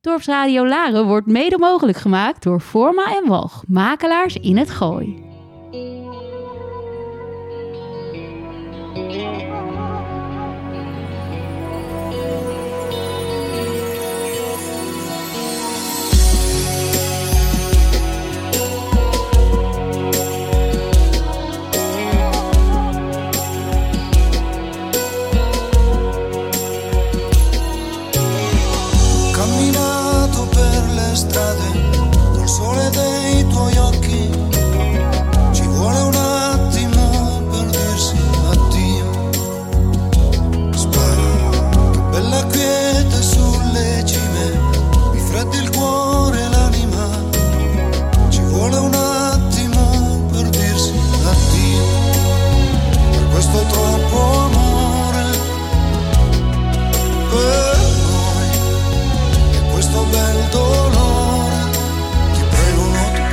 Dorpsradio Laren wordt mede mogelijk gemaakt door Forma en Walch, makelaars in het Gooi. Dolore, ti prego, no.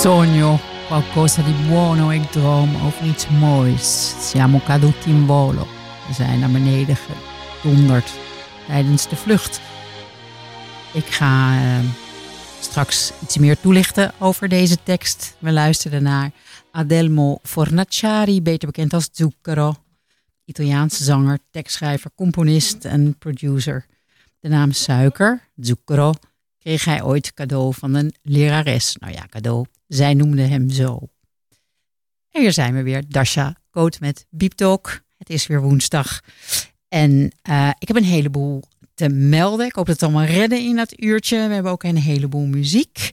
sogno qualcosa di buono, ik droom over iets moois. Siamo Timbolo. We zijn naar beneden gedonderd tijdens de vlucht. Ik ga straks iets meer toelichten over deze tekst. We luisterden naar Adelmo Fornacciari, beter bekend als Zucchero. Italiaanse zanger, tekstschrijver, componist en producer. De naam Suiker, Zucchero, kreeg hij ooit cadeau van een lerares. Nou ja, cadeau. Zij noemde hem zo. En hier zijn we weer. Dasha Coot met Beep Talk. Het is weer woensdag. En ik heb een heleboel te melden. Ik hoop dat we het allemaal redden in dat uurtje. We hebben ook een heleboel muziek.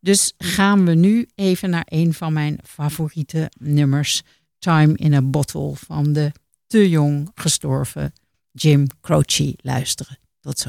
Dus gaan we nu even naar een van mijn favoriete nummers. Time in a Bottle van de te jong gestorven Jim Croce luisteren. Tot zo.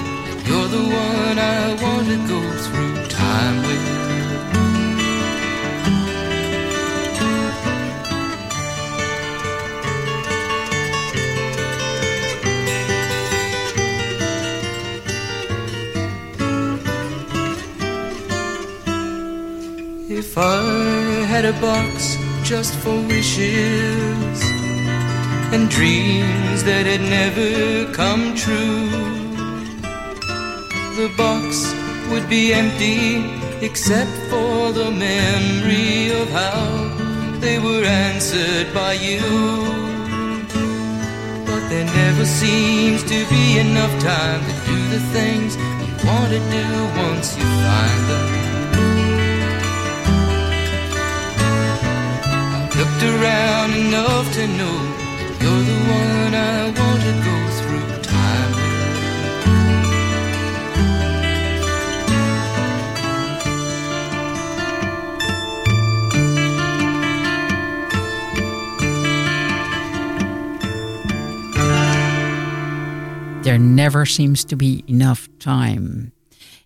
you're the one I want to go through time with. If I had a box just for wishes and dreams that had never come true, the box would be empty except for the memory of how they were answered by you. But there never seems to be enough time to do the things you want to do once you find them. I've looked around enough to know that you're the one I want to go through. There never seems to be enough time.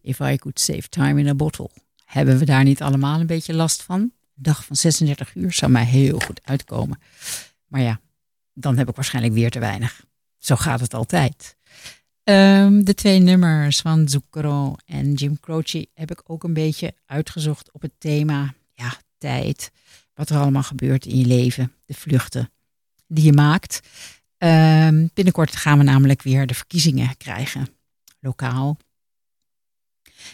If I could save time in a bottle. Hebben we daar niet allemaal een beetje last van? Een dag van 36 uur zou mij heel goed uitkomen. Maar ja, dan heb ik waarschijnlijk weer te weinig. Zo gaat het altijd. De twee nummers van Zucchero en Jim Croce heb ik ook een beetje uitgezocht op het thema. Ja, tijd. Wat er allemaal gebeurt in je leven. De vluchten die je maakt. Binnenkort gaan we namelijk weer de verkiezingen krijgen, lokaal.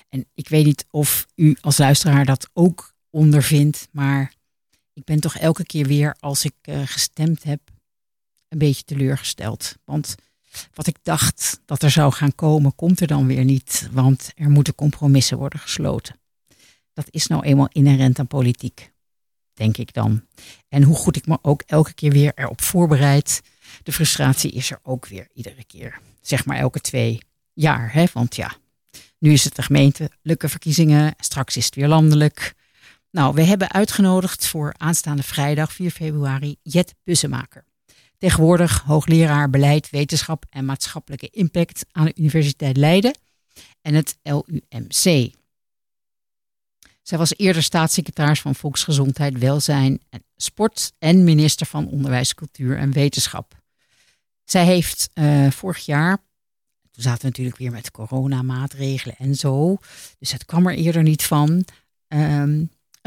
En ik weet niet of u als luisteraar dat ook ondervindt, maar ik ben toch elke keer weer, als ik gestemd heb, een beetje teleurgesteld. Want wat ik dacht dat er zou gaan komen, komt er dan weer niet, want er moeten compromissen worden gesloten. Dat is nou eenmaal inherent aan politiek, denk ik dan. En hoe goed ik me ook elke keer weer erop voorbereid, de frustratie is er ook weer iedere keer. Zeg maar elke 2 jaar. Hè? Want ja, nu is het de gemeentelijke verkiezingen. Straks is het weer landelijk. Nou, we hebben uitgenodigd voor aanstaande vrijdag 4 februari Jet Bussemaker. Tegenwoordig hoogleraar beleid, wetenschap en maatschappelijke impact aan de Universiteit Leiden en het LUMC. Zij was eerder staatssecretaris van Volksgezondheid, Welzijn en Sport en minister van Onderwijs, Cultuur en Wetenschap. Zij heeft vorig jaar, toen zaten we natuurlijk weer met coronamaatregelen en zo, dus het kwam er eerder niet van, een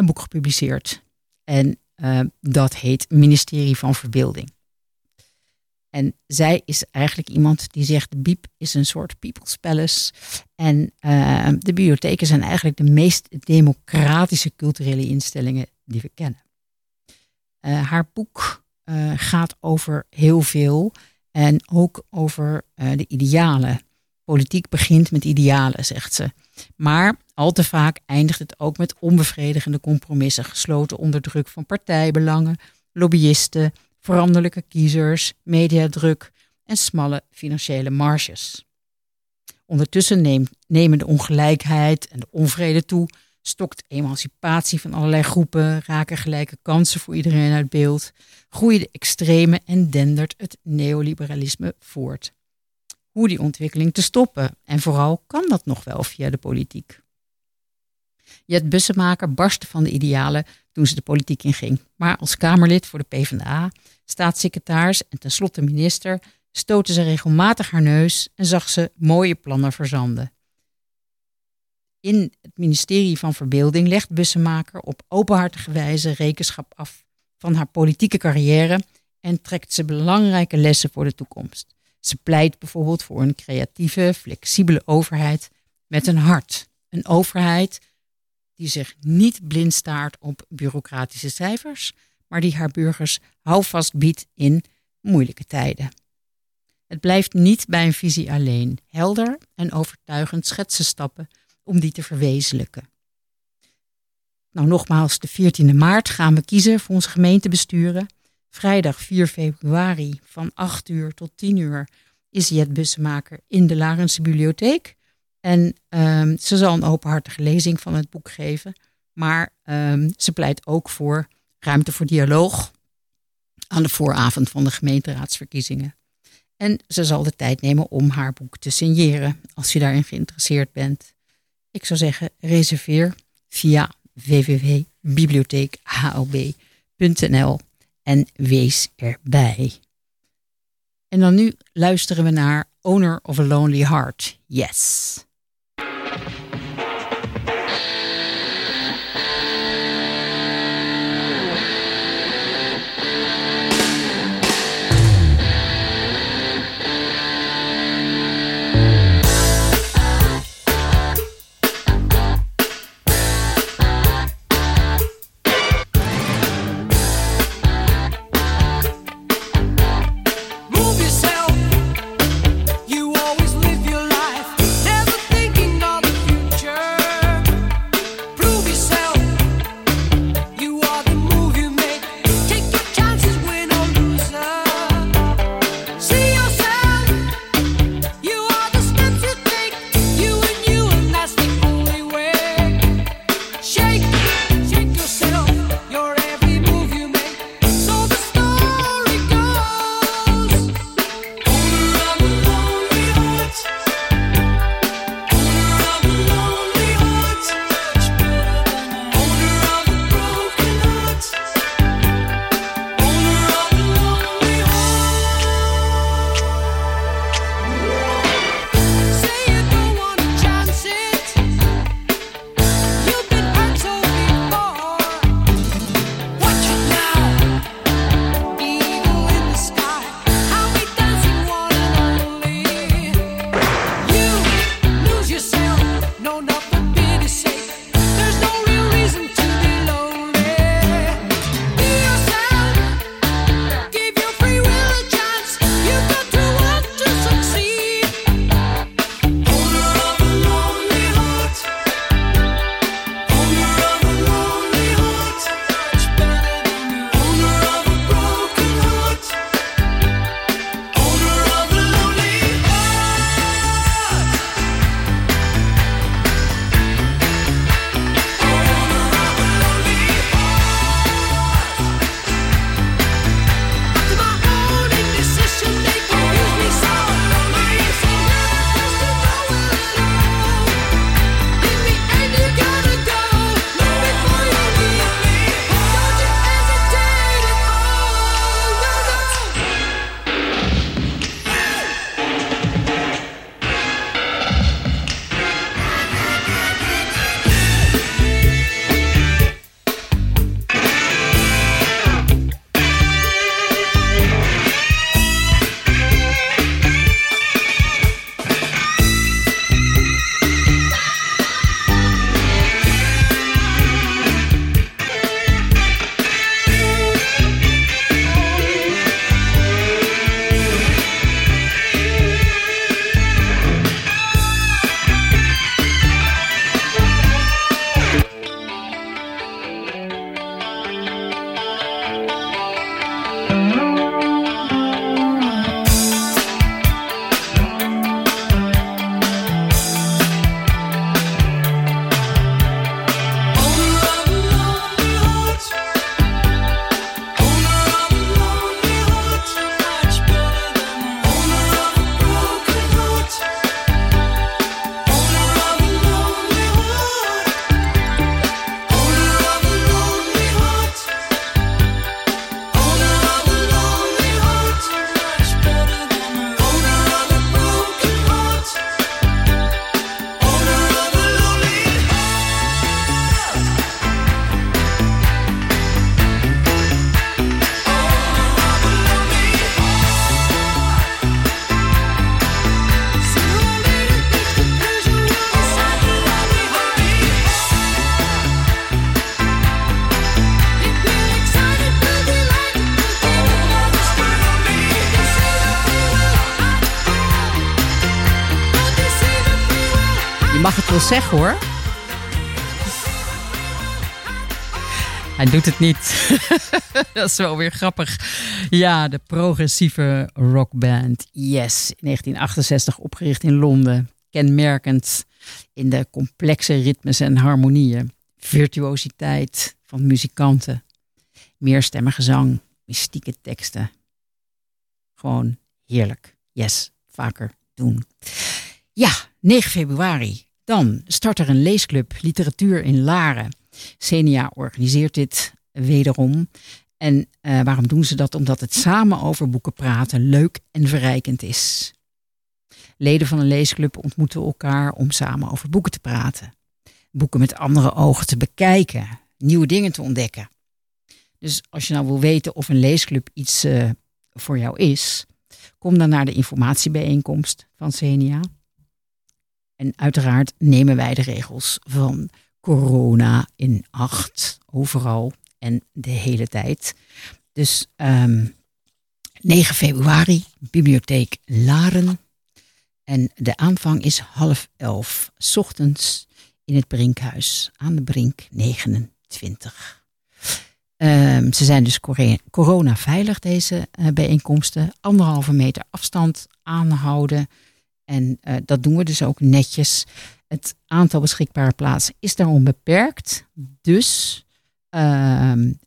boek gepubliceerd. En dat heet Ministerie van Verbeelding. En zij is eigenlijk iemand die zegt, BIEB is een soort People's Palace. En de bibliotheken zijn eigenlijk de meest democratische culturele instellingen die we kennen. Haar boek gaat over heel veel en ook over de idealen. Politiek begint met idealen, zegt ze. Maar al te vaak eindigt het ook met onbevredigende compromissen, gesloten onder druk van partijbelangen, lobbyisten, veranderlijke kiezers, mediadruk en smalle financiële marges. Ondertussen nemen de ongelijkheid en de onvrede toe, stokt emancipatie van allerlei groepen, raken gelijke kansen voor iedereen uit beeld, groeien de extremen en dendert het neoliberalisme voort. Hoe die ontwikkeling te stoppen en vooral kan dat nog wel via de politiek. Jet Bussemaker barstte van de idealen toen ze de politiek inging. Maar als Kamerlid voor de PvdA, staatssecretaris en tenslotte minister stootte ze regelmatig haar neus en zag ze mooie plannen verzanden. In het Ministerie van Verbeelding legt Bussemaker op openhartige wijze rekenschap af van haar politieke carrière en trekt ze belangrijke lessen voor de toekomst. Ze pleit bijvoorbeeld voor een creatieve, flexibele overheid met een hart. Een overheid die zich niet blind staart op bureaucratische cijfers, maar die haar burgers houvast biedt in moeilijke tijden. Het blijft niet bij een visie alleen. Helder en overtuigend schetsen stappen om die te verwezenlijken. Nou, nogmaals, de 14e maart gaan we kiezen voor ons gemeentebesturen. Vrijdag 4 februari van 8 uur tot 10 uur is Jet Bussemaker in de Larense Bibliotheek. En ze zal een openhartige lezing van het boek geven. Maar ze pleit ook voor ruimte voor dialoog aan de vooravond van de gemeenteraadsverkiezingen. En ze zal de tijd nemen om haar boek te signeren als je daarin geïnteresseerd bent. Ik zou zeggen, reserveer via www.bibliotheekhlb.nl en wees erbij. En dan nu luisteren we naar Owner of a Lonely Heart, Yes. mag het wel zeggen hoor. Hij doet het niet. Dat is wel weer grappig. Ja, de progressieve rockband Yes. In 1968 opgericht in Londen. Kenmerkend in de complexe ritmes en harmonieën. Virtuositeit van muzikanten. Meerstemmige zang. Mystieke teksten. Gewoon heerlijk. Yes, vaker doen. Ja, 9 februari. Dan start er een leesclub Literatuur in Laren. Senia organiseert dit wederom. En waarom doen ze dat? Omdat het samen over boeken praten leuk en verrijkend is. Leden van een leesclub ontmoeten elkaar om samen over boeken te praten. Boeken met andere ogen te bekijken. Nieuwe dingen te ontdekken. Dus als je nou wil weten of een leesclub iets voor jou is, kom dan naar de informatiebijeenkomst van Senia. En uiteraard nemen wij de regels van corona in acht, overal en de hele tijd. Dus 9 februari, bibliotheek Laren. En de aanvang is 10:30, 's ochtends in het Brinkhuis, aan de Brink 29. Ze zijn dus coronaveilig, deze bijeenkomsten. 1,5 meter afstand aanhouden. En dat doen we dus ook netjes. Het aantal beschikbare plaatsen is daarom beperkt. Dus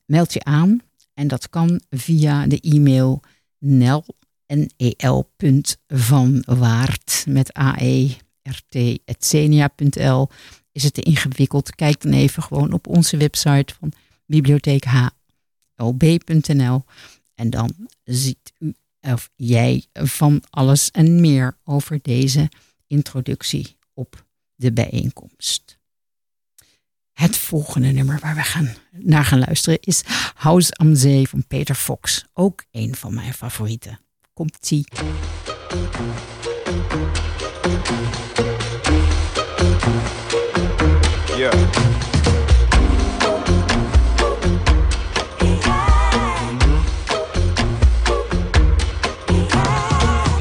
meld je aan. En dat kan via de e-mail nel.vanwaart met aert@senia.nl. Is het te ingewikkeld? Kijk dan even gewoon op onze website van bibliotheekhlb.nl. En dan ziet u of jij van alles en meer over deze introductie op de bijeenkomst. Het volgende nummer waar we naar gaan luisteren is Huis aan Zee van Peter Fox. Ook een van mijn favorieten. Komt-ie. Ja.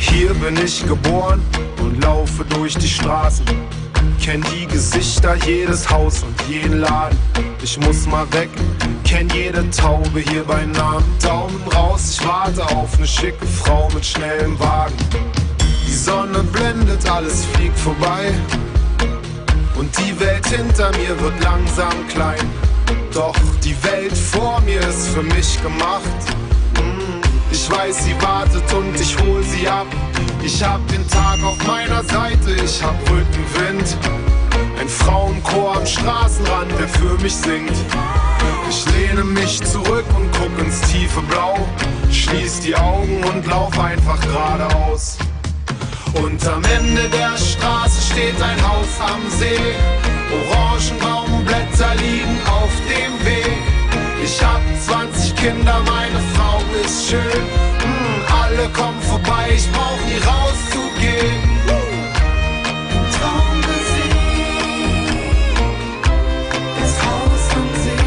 Hier bin ich geboren und laufe durch die Straßen. Kenn die Gesichter, jedes Haus und jeden Laden. Ich muss mal weg, kenn jede Taube hier bei Namen. Daumen raus, ich warte auf ne schicke Frau mit schnellem Wagen. Die Sonne blendet, alles fliegt vorbei. Und die Welt hinter mir wird langsam klein. Doch die Welt vor mir ist für mich gemacht. Ich weiß, sie wartet und ich hol sie ab. Ich hab den Tag auf meiner Seite, ich hab Rückenwind. Ein Frauenchor am Straßenrand, der für mich singt. Ich lehne mich zurück und guck ins tiefe Blau. Schließ die Augen und lauf einfach geradeaus. Und am Ende der Straße steht ein Haus am See. Orangenbaumblätter liegen auf dem Weg. Ich hab 20 Kinder, meine Frau ist schön. Alle kommen vorbei, ich brauch nie rauszugehen. Traumgesicht, das Haus am See.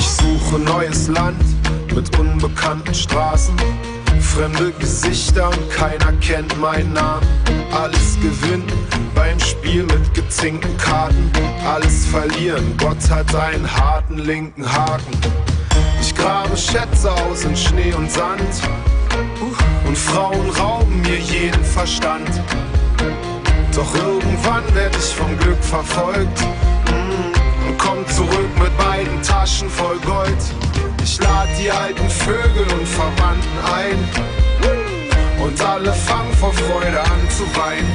Ich suche neues Land mit unbekannten Straßen. Fremde Gesichter und keiner kennt meinen Namen. Alles gewinnen beim Spiel mit gezinkten Karten. Alles verlieren, Gott hat einen harten linken Haken. Ich grabe Schätze aus in Schnee und Sand. Und Frauen rauben mir jeden Verstand. Doch irgendwann werd ich vom Glück verfolgt. Und komm zurück mit beiden Taschen voll Gold. Ich lad die alten Vögel und Verwandten ein. Und alle fangen vor Freude an zu weinen.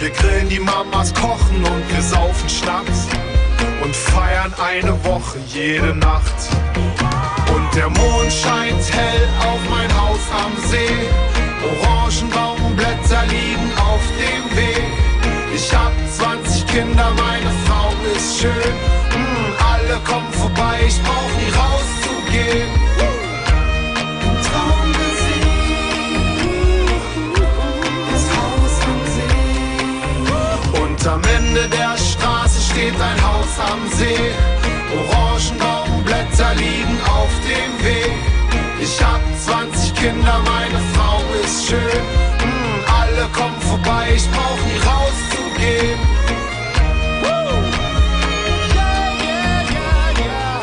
Wir grillen die Mamas, kochen und wir saufen Schnaps. Und feiern eine Woche jede Nacht. Und der Mond scheint hell auf mein Haus am See. Orangenbaumblätter liegen auf dem Weg. Ich hab 20 Kinder, meine Frau ist schön. Alle kommen vorbei, ich brauch nie rauszugehen. Traumgesicht, das Haus am See. Und am Ende der Straße steht ein Haus am See. Orangenbaumblätter hinterliegen auf dem Weg. Ich hab 20 Kinder, meine Frau ist schön. Alle kommen vorbei, ich brauch nie rauszugehen. Woo! Yeah, yeah, yeah,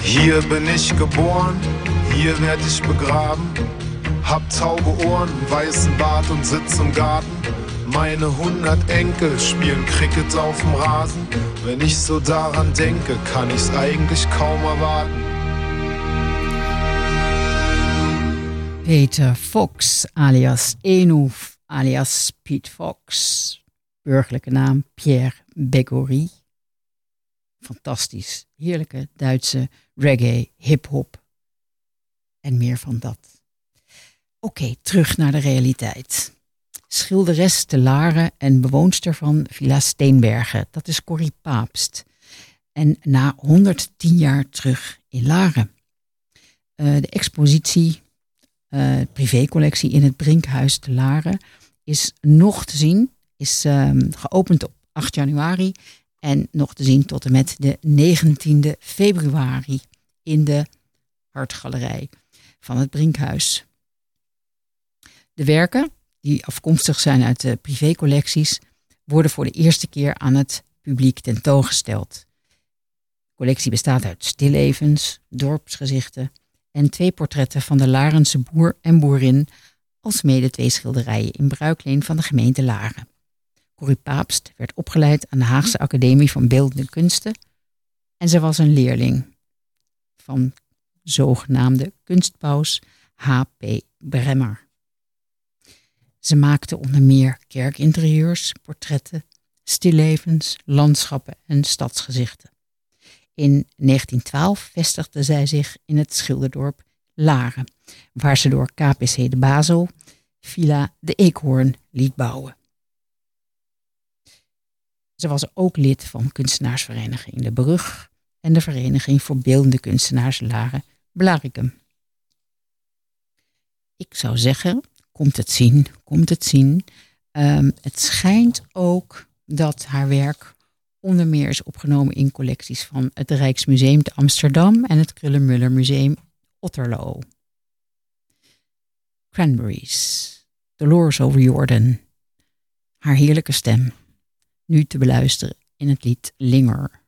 yeah. Hier bin ich geboren, hier werd ich begraben. Hab tauge Ohren, weißen Bart und sitz im Garten. Meine 100 Enkel spielen Cricket auf dem Rasen. Wenn ich so daran denke, kann ich's eigentlich kaum erwarten. Peter Fox, alias Enuf, alias Piet Fox. Burgerlijke naam Pierre Begory. Fantastisch. Heerlijke Duitse reggae, hip-hop. En meer van dat. Oké, terug naar de realiteit. Schilderes te Laren en bewoonster van Villa Steenbergen. Dat is Corrie Paapst. En na 110 jaar terug in Laren. De expositie, privécollectie in het Brinkhuis te Laren, is nog te zien. Is geopend op 8 januari en nog te zien tot en met de 19e februari in de Hartgalerij van het Brinkhuis. De werken, die afkomstig zijn uit de privécollecties, worden voor de eerste keer aan het publiek tentoongesteld. De collectie bestaat uit stillevens, dorpsgezichten en 2 portretten van de Larense boer en boerin, alsmede 2 schilderijen in bruikleen van de gemeente Laren. Corrie Paapst werd opgeleid aan de Haagse Academie van Beeldende Kunsten en ze was een leerling van zogenaamde kunstpaus H.P. Bremmer. Ze maakte onder meer kerkinterieurs, portretten, stillevens, landschappen en stadsgezichten. In 1912 vestigde zij zich in het schilderdorp Laren, waar ze door KPC de Basel Villa de Eekhoorn liet bouwen. Ze was ook lid van kunstenaarsvereniging De Brug en de Vereniging voor Beeldende Kunstenaars Laren Blaricum. Ik zou zeggen, komt het zien. Het schijnt ook dat haar werk onder meer is opgenomen in collecties van het Rijksmuseum te Amsterdam en het Kröller-Müller Museum Otterlo. Cranberries, Dolores O'Riordan, haar heerlijke stem, nu te beluisteren in het lied Linger.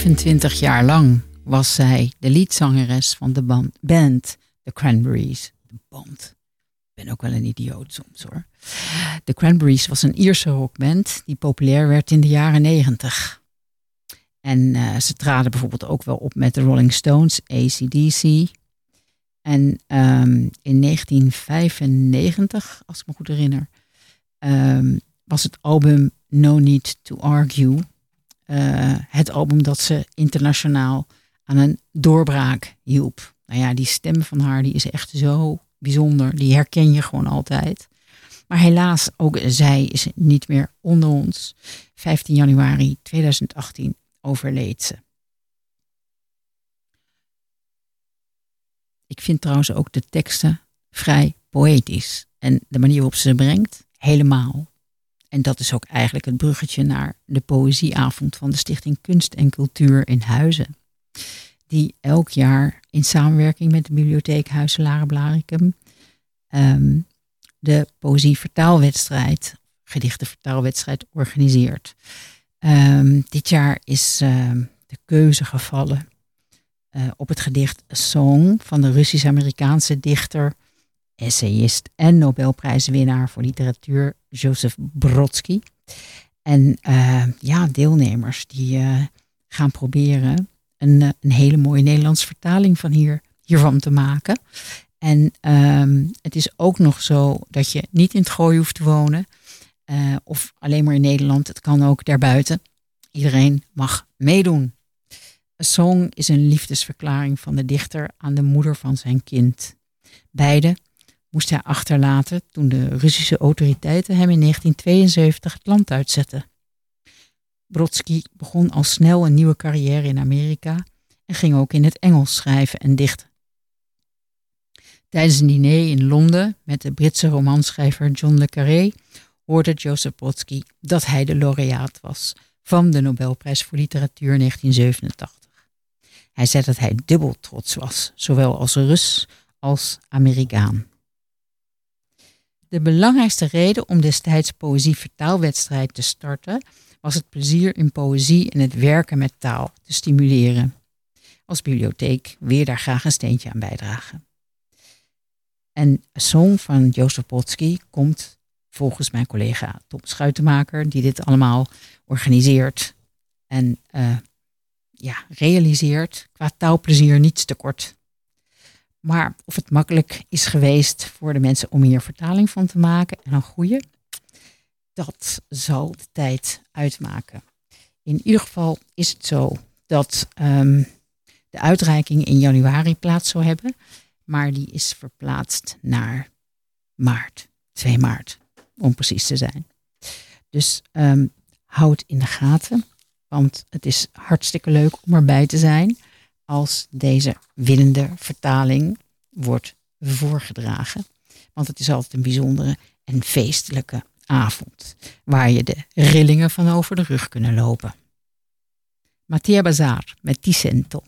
25 jaar lang was zij de liedzangeres van de band The Cranberries. De band. Ik ben ook wel een idioot soms hoor. The Cranberries was een Ierse rockband die populair werd in de jaren 90. En ze traden bijvoorbeeld ook wel op met de Rolling Stones, AC/DC. En in 1995, als ik me goed herinner, was het album No Need to Argue. Het album dat ze internationaal aan een doorbraak hielp. Nou ja, die stem van haar die is echt zo bijzonder. Die herken je gewoon altijd. Maar helaas, ook zij is niet meer onder ons. 15 januari 2018 overleed ze. Ik vind trouwens ook de teksten vrij poëtisch. En de manier waarop ze brengt, helemaal. En dat is ook eigenlijk het bruggetje naar de poëzieavond van de Stichting Kunst en Cultuur in Huizen. Die elk jaar in samenwerking met de bibliotheek Huizelaren-Blaricum de poëzievertaalwedstrijd, gedichtenvertaalwedstrijd organiseert. Dit jaar is de keuze gevallen op het gedicht A Song van de Russisch-Amerikaanse dichter, essayist en Nobelprijswinnaar voor literatuur Joseph Brodsky. En deelnemers die gaan proberen een hele mooie Nederlandse vertaling van hiervan te maken. En het is ook nog zo dat je niet in het Gooi hoeft te wonen. Of alleen maar in Nederland. Het kan ook daarbuiten. Iedereen mag meedoen. A Song is een liefdesverklaring van de dichter aan de moeder van zijn kind. Beide moest hij achterlaten toen de Russische autoriteiten hem in 1972 het land uitzetten. Brodsky begon al snel een nieuwe carrière in Amerika en ging ook in het Engels schrijven en dichten. Tijdens een diner in Londen met de Britse romanschrijver John le Carré hoorde Joseph Brodsky dat hij de laureaat was van de Nobelprijs voor literatuur 1987. Hij zei dat hij dubbel trots was, zowel als Rus als Amerikaan. De belangrijkste reden om destijds poëzievertaalwedstrijd te starten was het plezier in poëzie en het werken met taal te stimuleren. Als bibliotheek weer daar graag een steentje aan bijdragen. En A Song van Joseph Brodsky komt volgens mijn collega Tom Schuitenmaker, die dit allemaal organiseert en realiseert, qua taalplezier niets tekort. Maar of het makkelijk is geweest voor de mensen om hier vertaling van te maken en een goede, dat zal de tijd uitmaken. In ieder geval is het zo dat de uitreiking in januari plaats zou hebben, maar die is verplaatst naar maart, 2 maart, om precies te zijn. Dus houd in de gaten, want het is hartstikke leuk om erbij te zijn als deze winnende vertaling wordt voorgedragen. Want het is altijd een bijzondere en feestelijke avond, waar je de rillingen van over de rug kunnen lopen. Matia Bazar met Ti Sento.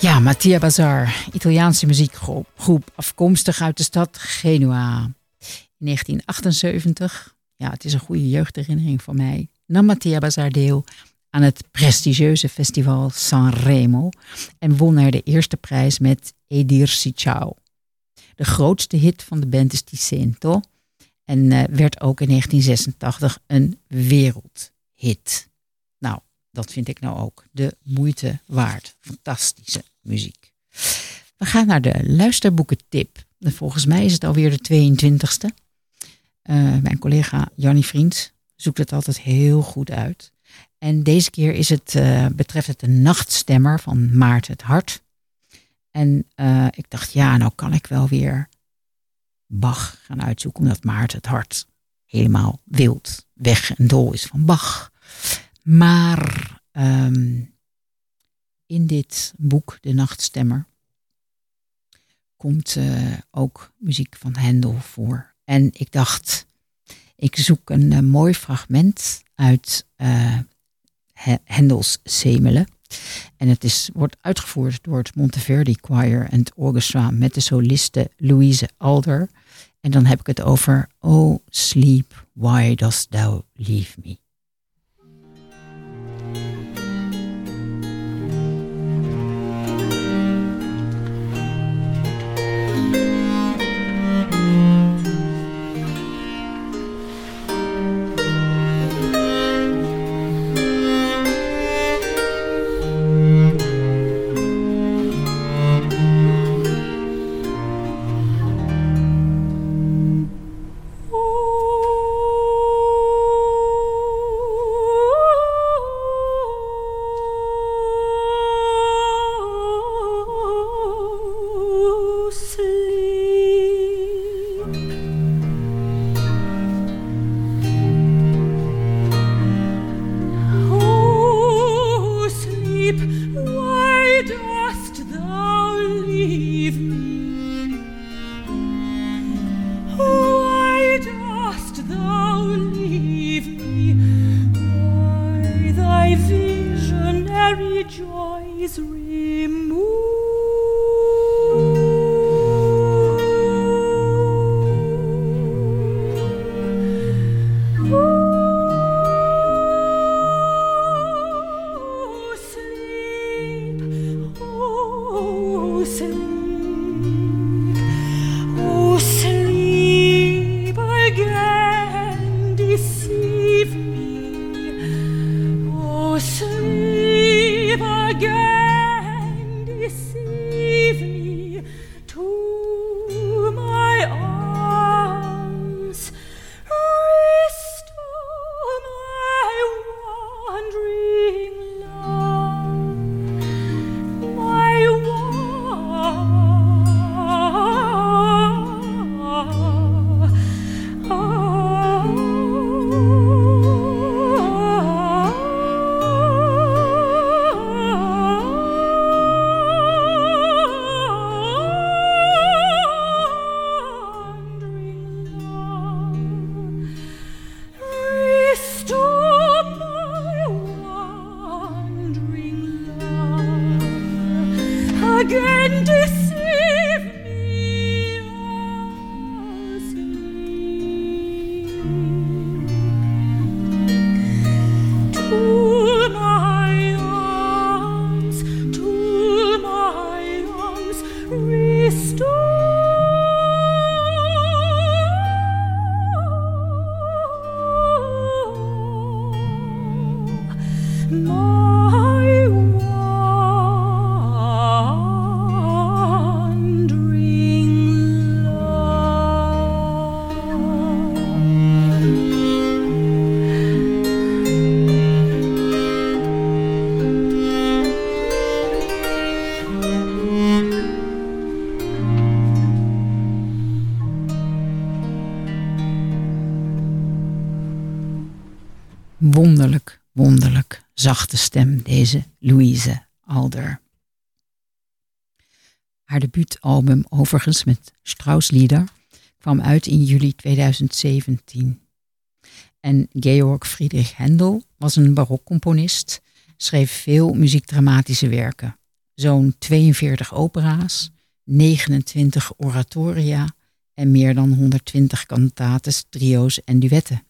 Ja, Matia Bazar, Italiaanse muziekgroep, afkomstig uit de stad Genua. In 1978, ja, het is een goede jeugdherinnering voor mij, nam Matia Bazar deel aan het prestigieuze festival Sanremo en won er de eerste prijs met E Dirsi Ciao. De grootste hit van de band is Ti Sento en werd ook in 1986 een wereldhit. Nou, dat vind ik nou ook de moeite waard. Fantastische muziek. We gaan naar de luisterboekentip. Volgens mij is het alweer de 22e. Mijn collega Jannie Vriends zoekt het altijd heel goed uit. En deze keer is het, betreft het De Nachtstemmer van Maarten het Hart. En ik dacht, ja, nou kan ik wel weer Bach gaan uitzoeken. Omdat Maarten het Hart helemaal wild weg en dol is van Bach. Maar in dit boek, De Nachtstemmer, komt ook muziek van Händel voor. En ik dacht, ik zoek een mooi fragment uit Händels Semele. En het wordt uitgevoerd door het Monteverdi Choir en het Orchestra met de soliste Louise Alder. En dan heb ik het over Oh Sleep, Why Dost Thou Leave Me? Wonderlijk, wonderlijk zachte stem, deze Louise Alder. Haar debuutalbum, overigens met Strausslieder, kwam uit in juli 2017. En Georg Friedrich Händel was een barokcomponist, schreef veel muziekdramatische werken. zo'n 42 opera's, 29 oratoria en meer dan 120 cantates, trio's en duetten.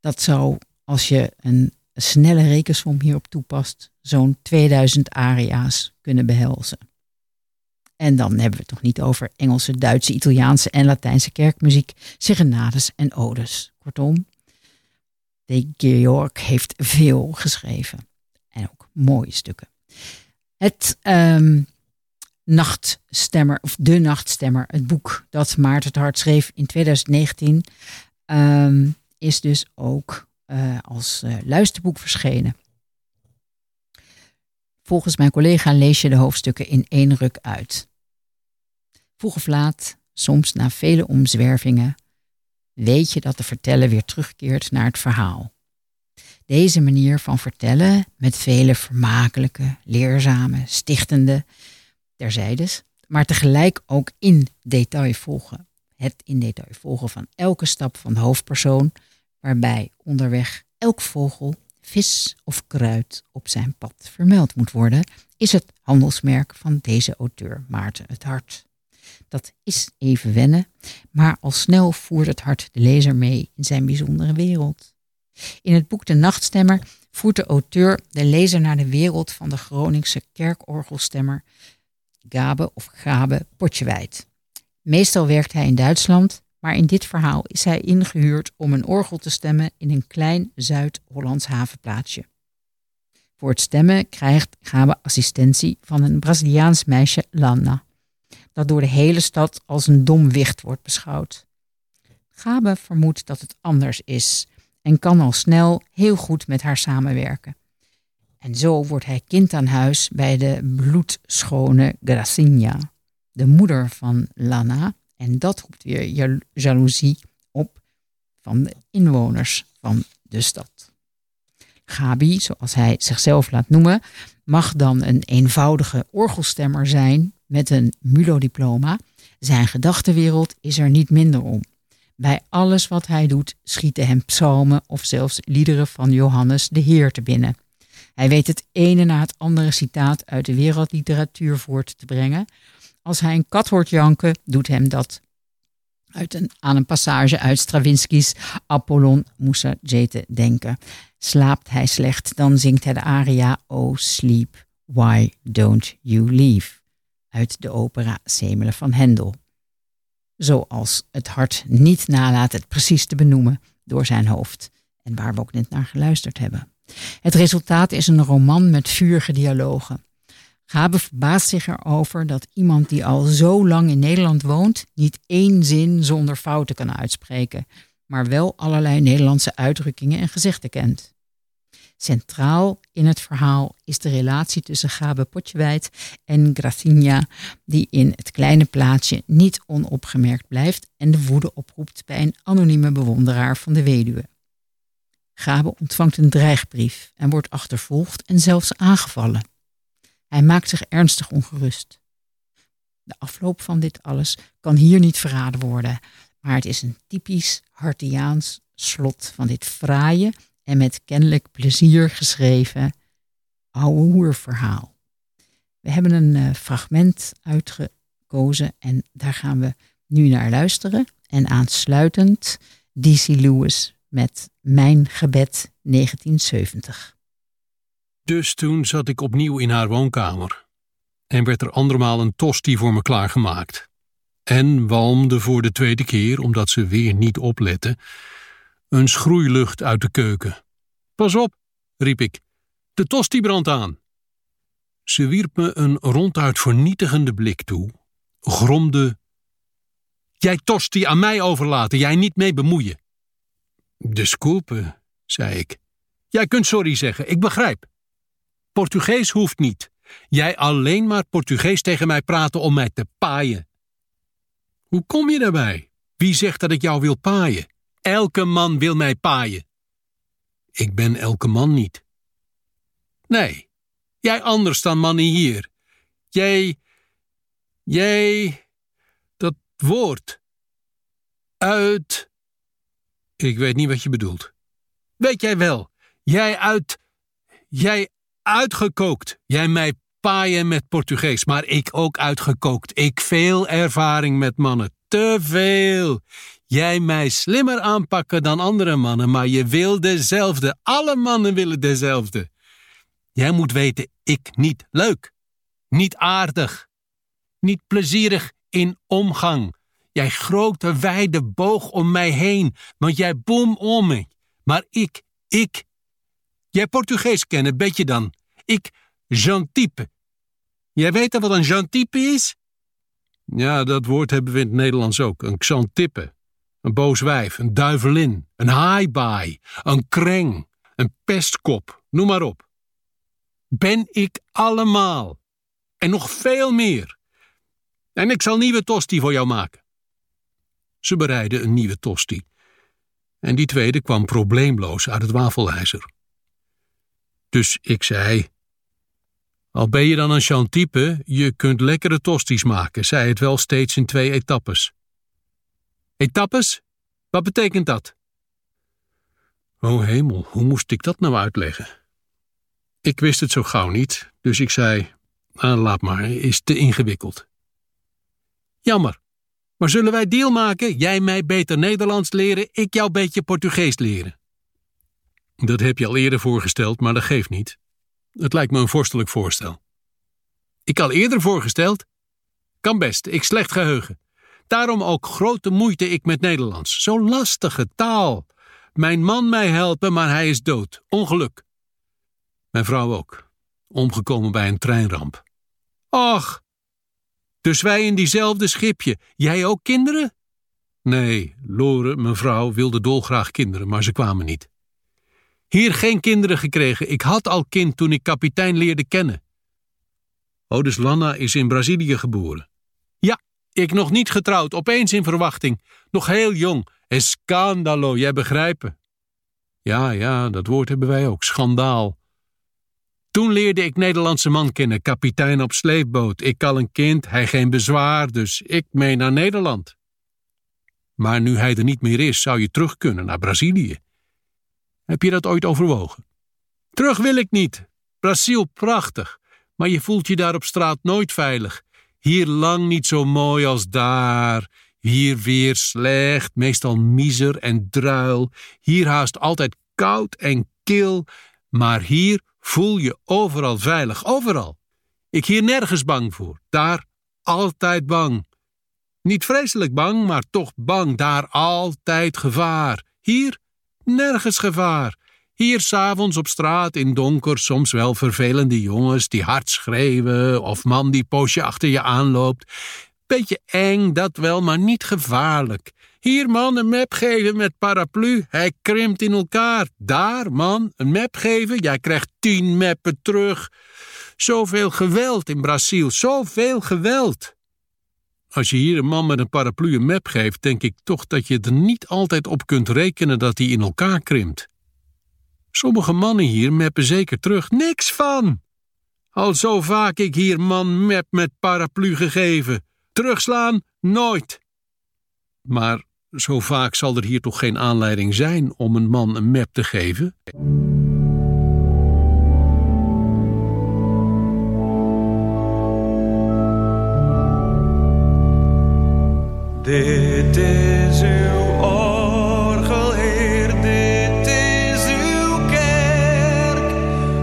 Dat zou, als je een snelle rekensom hierop toepast, zo'n 2000 aria's kunnen behelzen. En dan hebben we het nog niet over Engelse, Duitse, Italiaanse en Latijnse kerkmuziek, serenades en odes. Kortom, de Georg heeft veel geschreven. En ook mooie stukken. Het Nachtstemmer, of De Nachtstemmer, het boek dat Maarten het Hart schreef in 2019, is dus ook als luisterboek verschenen. Volgens mijn collega lees je de hoofdstukken in één ruk uit. Vroeg of laat, soms na vele omzwervingen, weet je dat de verteller weer terugkeert naar het verhaal. Deze manier van vertellen, met vele vermakelijke, leerzame, stichtende terzijdes, maar tegelijk ook in detail volgen. Het in detail volgen van elke stap van de hoofdpersoon, waarbij onderweg elk vogel, vis of kruid op zijn pad vermeld moet worden, is het handelsmerk van deze auteur Maarten het Hart. Dat is even wennen, maar al snel voert het hart de lezer mee in zijn bijzondere wereld. In het boek De Nachtstemmer voert de auteur de lezer naar de wereld van de Groningse kerkorgelstemmer Gabe Potjewijd. Meestal werkt hij in Duitsland, maar in dit verhaal is hij ingehuurd om een orgel te stemmen in een klein Zuid-Hollands havenplaatsje. Voor het stemmen krijgt Gabe assistentie van een Braziliaans meisje Lana, dat door de hele stad als een dom wicht wordt beschouwd. Gabe vermoedt dat het anders is en kan al snel heel goed met haar samenwerken. En zo wordt hij kind aan huis bij de bloedschone Gracinha, de moeder van Lana. En dat roept weer jaloezie op van de inwoners van de stad. Gabi, zoals hij zichzelf laat noemen, mag dan een eenvoudige orgelstemmer zijn met een MULO-diploma. Zijn gedachtenwereld is er niet minder om. Bij alles wat hij doet schieten hem psalmen of zelfs liederen van Johannes de Heer te binnen. Hij weet het ene na het andere citaat uit de wereldliteratuur voort te brengen. Als hij een kat hoort janken, doet hem dat aan een passage uit Stravinsky's Apollon Mussagete denken. Slaapt hij slecht, dan zingt hij de aria Oh Sleep, Why Don't You Leave? Uit de opera Semele van Händel. Zoals het hart niet nalaat het precies te benoemen door zijn hoofd. En waar we ook net naar geluisterd hebben. Het resultaat is een roman met vurige dialogen. Gabe verbaast zich erover dat iemand die al zo lang in Nederland woont niet één zin zonder fouten kan uitspreken, maar wel allerlei Nederlandse uitdrukkingen en gezegden kent. Centraal in het verhaal is de relatie tussen Gabe Potjewijd en Gracinha, die in het kleine plaatsje niet onopgemerkt blijft en de woede oproept bij een anonieme bewonderaar van de weduwe. Gabe ontvangt een dreigbrief en wordt achtervolgd en zelfs aangevallen. Hij maakt zich ernstig ongerust. De afloop van dit alles kan hier niet verraden worden, maar het is een typisch Hartiaans slot van dit fraaie en met kennelijk plezier geschreven ouwe hoerverhaal. We hebben een fragment uitgekozen en daar gaan we nu naar luisteren. En aansluitend D.C. Lewis met Mijn gebed 1970. Dus toen zat ik opnieuw in haar woonkamer en werd er andermaal een tosti voor me klaargemaakt. En walmde voor de tweede keer, omdat ze weer niet oplette, een schroeilucht uit de keuken. Pas op, riep ik, de tosti brandt aan. Ze wierp me een ronduit vernietigende blik toe, gromde: Jij tosti aan mij overlaten, jij niet mee bemoeien. Disculpe, zei ik. Jij kunt sorry zeggen, ik begrijp. Portugees hoeft niet. Jij alleen maar Portugees tegen mij praten om mij te paaien. Hoe kom je daarbij? Wie zegt dat ik jou wil paaien? Elke man wil mij paaien. Ik ben elke man niet. Nee, jij anders dan mannen hier. Jij, dat woord. Uit. Ik weet niet wat je bedoelt. Weet jij wel, jij uitgekookt, jij mij paaien met Portugees, maar ik ook uitgekookt. Ik veel ervaring met mannen. Te veel. Jij mij slimmer aanpakken dan andere mannen, maar je wil dezelfde. Alle mannen willen dezelfde. Jij moet weten, ik niet leuk. Niet aardig. Niet plezierig in omgang. Jij grote wijde boog om mij heen, want jij boom om me. Maar ik. Jij Portugees kennen, bet je dan. Ik, Xantippe. Jij weet wat een Xantippe is? Ja, dat woord hebben we in het Nederlands ook. Een Xantippe, een boos wijf, een duivelin, een haaibaai, een kreng, een pestkop, noem maar op. Ben ik allemaal. En nog veel meer. En ik zal nieuwe tosti voor jou maken. Ze bereidden een nieuwe tosti. En die tweede kwam probleemloos uit het wafelijzer. Dus ik zei, al ben je dan een Xantippe, je kunt lekkere tosties maken, zei het wel steeds in 2 etappes. Etappes? Wat betekent dat? O hemel, hoe moest ik dat nou uitleggen? Ik wist het zo gauw niet, dus ik zei, laat maar, is te ingewikkeld. Jammer, maar zullen wij deal maken? Jij mij beter Nederlands leren, ik jou beetje Portugees leren. Dat heb je al eerder voorgesteld, maar dat geeft niet. Het lijkt me een vorstelijk voorstel. Ik al eerder voorgesteld? Kan best, ik slecht geheugen. Daarom ook grote moeite ik met Nederlands. Zo'n lastige taal. Mijn man mij helpen, maar hij is dood. Ongeluk. Mijn vrouw ook. Omgekomen bij een treinramp. Och! Dus wij in diezelfde schipje. Jij ook kinderen? Nee, Lore, mijn vrouw, wilde dolgraag kinderen, maar ze kwamen niet. Hier geen kinderen gekregen. Ik had al kind toen ik kapitein leerde kennen. Oh, dus Lana is in Brazilië geboren. Ja, ik nog niet getrouwd, opeens in verwachting. Nog heel jong. Escandalo, jij begrijpen. Ja, dat woord hebben wij ook. Schandaal. Toen leerde ik Nederlandse man kennen, kapitein op sleepboot. Ik al een kind, hij geen bezwaar, dus ik mee naar Nederland. Maar nu hij er niet meer is, zou je terug kunnen naar Brazilië. Heb je dat ooit overwogen? Terug wil ik niet. Brazil prachtig, maar je voelt je daar op straat nooit veilig. Hier lang niet zo mooi als daar. Hier weer slecht, meestal miser en druil. Hier haast altijd koud en kil. Maar hier voel je overal veilig, overal. Ik hier nergens bang voor, daar altijd bang. Niet vreselijk bang, maar toch bang, daar altijd gevaar. Hier nergens gevaar. Hier s'avonds op straat in donker soms wel vervelende jongens die hard schreeuwen of man die poosje achter je aanloopt. Beetje eng, dat wel, maar niet gevaarlijk. Hier man, een map geven met paraplu, hij krimpt in elkaar. Daar man, een map geven, jij krijgt 10 meppen terug. Zoveel geweld in Brazil, zoveel geweld. Als je hier een man met een paraplu een map geeft, denk ik toch dat je er niet altijd op kunt rekenen dat hij in elkaar krimpt. Sommige mannen hier meppen zeker terug. Niks van! Al zo vaak ik hier man map met paraplu gegeven. Terugslaan? Nooit. Maar zo vaak zal er hier toch geen aanleiding zijn om een man een map te geven? Dit is uw orgel, Heer, dit is uw kerk.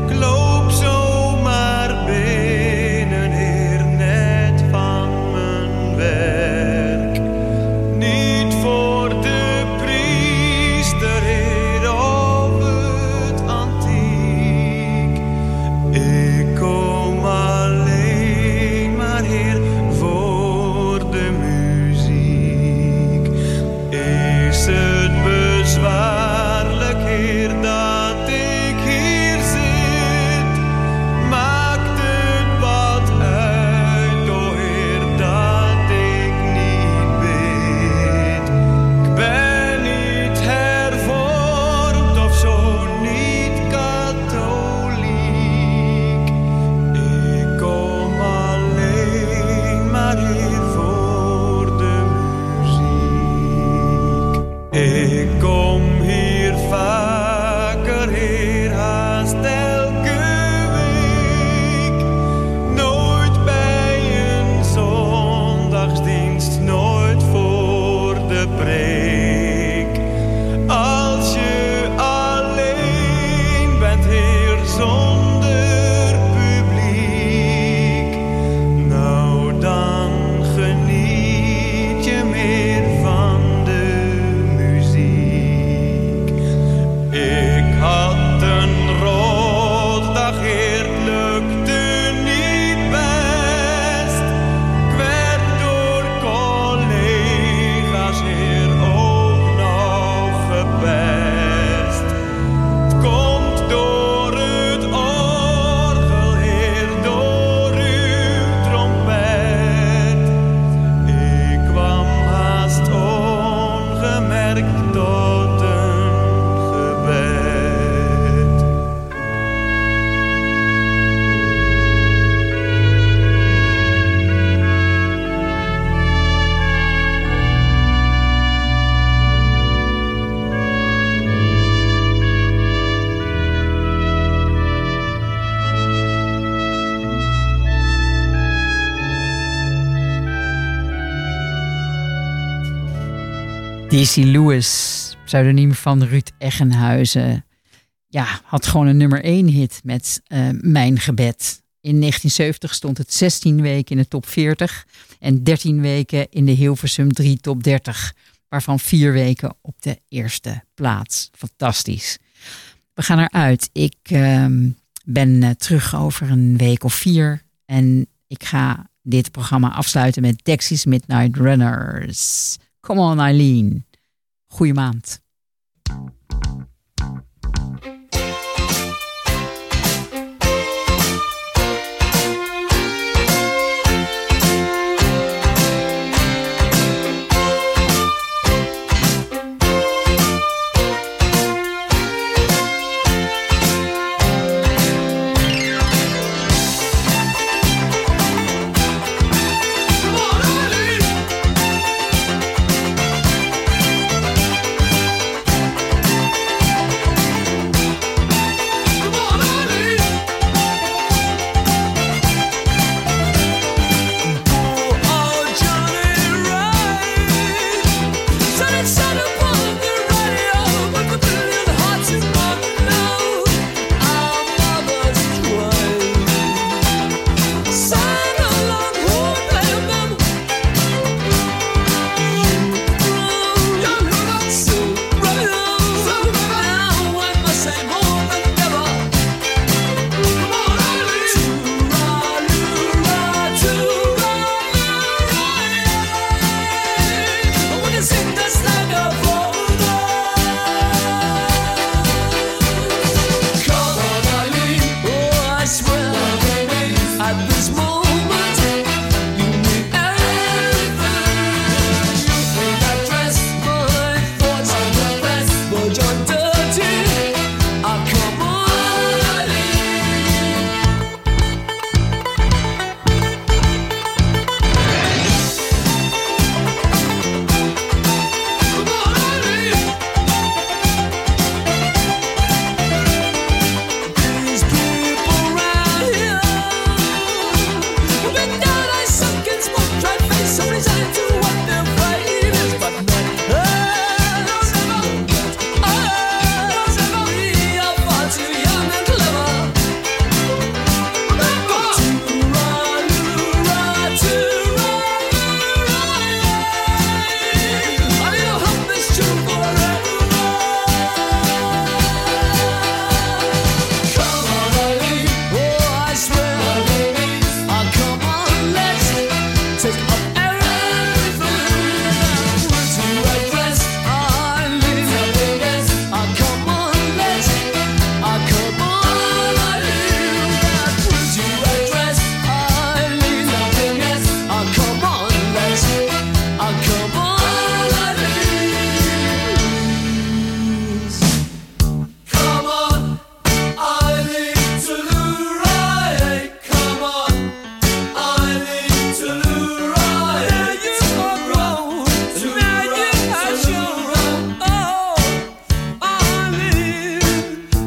Ik loop zomaar binnen, Heer, net van mijn werk. Niet voor de priester, Heer, of het Dizzy Lewis, pseudoniem van Ruud Eggenhuizen. Ja, had gewoon een nummer 1 hit met Mijn gebed. In 1970 stond het 16 weken in de top 40... en 13 weken in de Hilversum 3 top 30... waarvan 4 weken op de eerste plaats. Fantastisch. We gaan eruit. Ik ben terug over een week of 4... en ik ga dit programma afsluiten met Dexys Midnight Runners... Come on, Eileen. Goeie maand.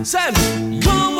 Sam, come on.